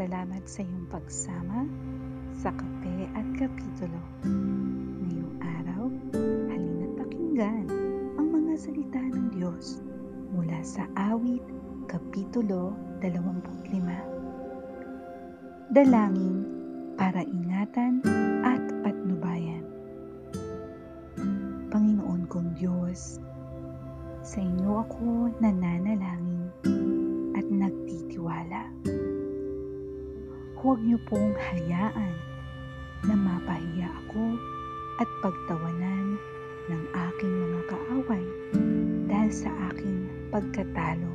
Salamat sa iyong pagsama sa Kape at Kapitulo. Ngayong araw, halina't pakinggan ang mga salita ng Diyos mula sa Awit, Kapitulo 25. Dalangin para ingatan at patnubayan. Panginoon kong Diyos, sa inyo ako nananalangin at nagtitiwala. Huwag niyo pong hayaan na mapahiya ako at pagtawanan ng aking mga kaaway dahil sa aking pagkatalo.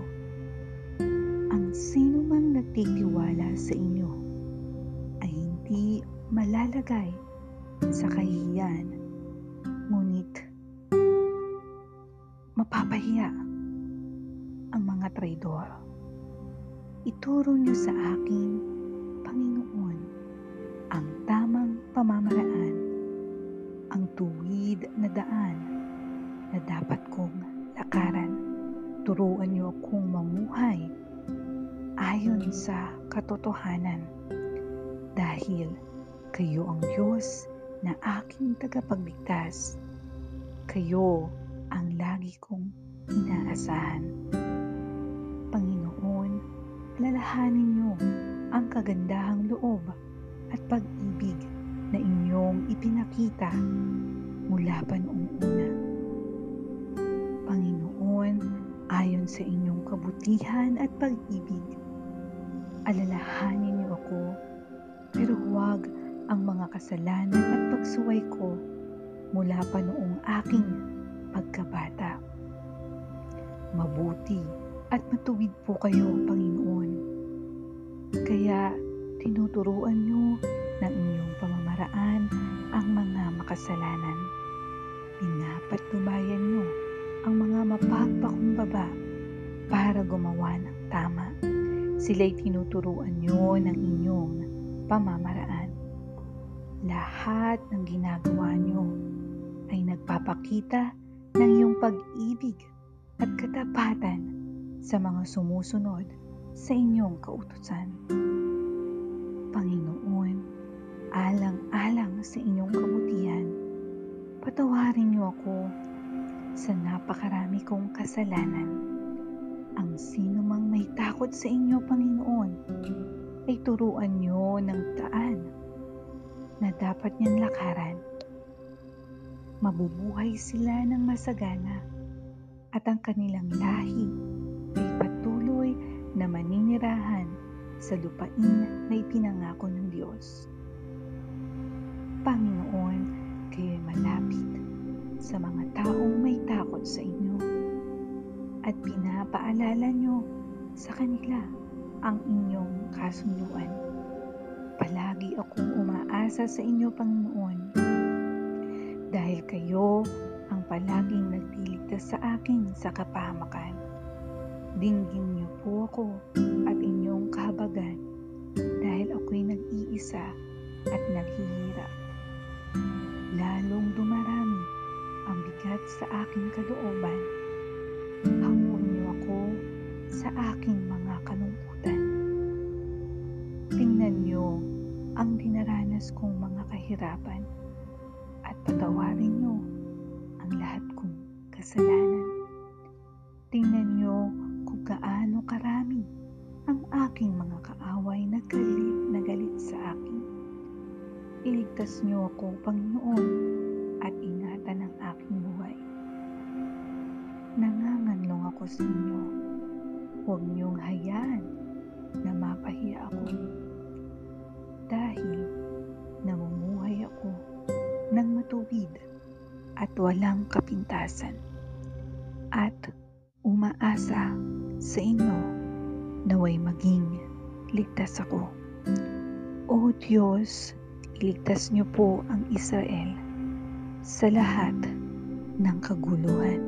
Ang sino mang nagtitiwala sa inyo ay hindi malalagay sa kahihiyan, ngunit mapapahiya ang mga traidor. Ituro niyo sa akin, Panginoon, ang tamang pamamaraan, ang tuwid na daan na dapat kong lakaran. Turuan niyo akong mamuhay ayon sa katotohanan, dahil kayo ang Diyos na aking tagapagligtas. Kayo ang lagi kong inaasahan. Panginoon, alalahanin niyo ang kagandahang loob at pag-ibig na inyong ipinakita mula pa noong una. Panginoon, ayon sa inyong kabutihan at pag-ibig, alalahanin niyo ako, pero huwag ang mga kasalanan at pagsuway ko mula pa noong aking pagkabata. Mabuti at matuwid po kayo, Panginoon. Kaya tinuturuan niyo ng inyong pamamaraan ang mga makasalanan. Pinapatnubayan niyo ang mga mapagpakumbaba para gumawa ng tama. Sila'y tinuturuan niyo ng inyong pamamaraan. Lahat ng ginagawa niyo ay nagpapakita ng iyong pag-ibig at katapatan sa mga sumusunod sa inyong kautusan. Panginoon, alang-alang sa inyong kabutihan, patawarin niyo ako sa napakarami kong kasalanan. Ang sino mang may takot sa inyo, Panginoon, ay turuan niyo ng daan na dapat niyang lakaran. Mabubuhay sila ng masagana at ang kanilang lahi ay patuloy na maninirahan sa lupain na ipinangako ng Diyos. Panginoon, kayo'y malapit sa mga taong may takot sa inyo at pinapaalala niyo sa kanila ang inyong kasunduan. Palagi akong umaasa sa inyo, Panginoon, dahil kayo ang palaging nagliligtas sa akin sa kapahamakan. Dinggin niyo po ako at inyong kahabagan dahil ako'y nag-iisa at naghihirap. Lalong dumarami ang bigat sa aking kalooban. Hangon niyo ako sa aking mga kalungkutan. Tingnan niyo ang dinaranas kong mga kahirapan at patawarin niyo ang lahat kong kasalanan. Tingnan niyo kung gaano karami ang aking mga kaaway na galit sa akin. Iligtas niyo ako, Panginoon, at ingatan ang aking buhay. Nanganganlong ako sa inyo. Huwag niyong hayaan na mapahiya ako, dahil namumuhay ako ng matuwid at walang kapintasan, at umaasa sa inyo naway maging ligtas ako. O Diyos, iligtas niyo po ang Israel sa lahat ng kaguluhan.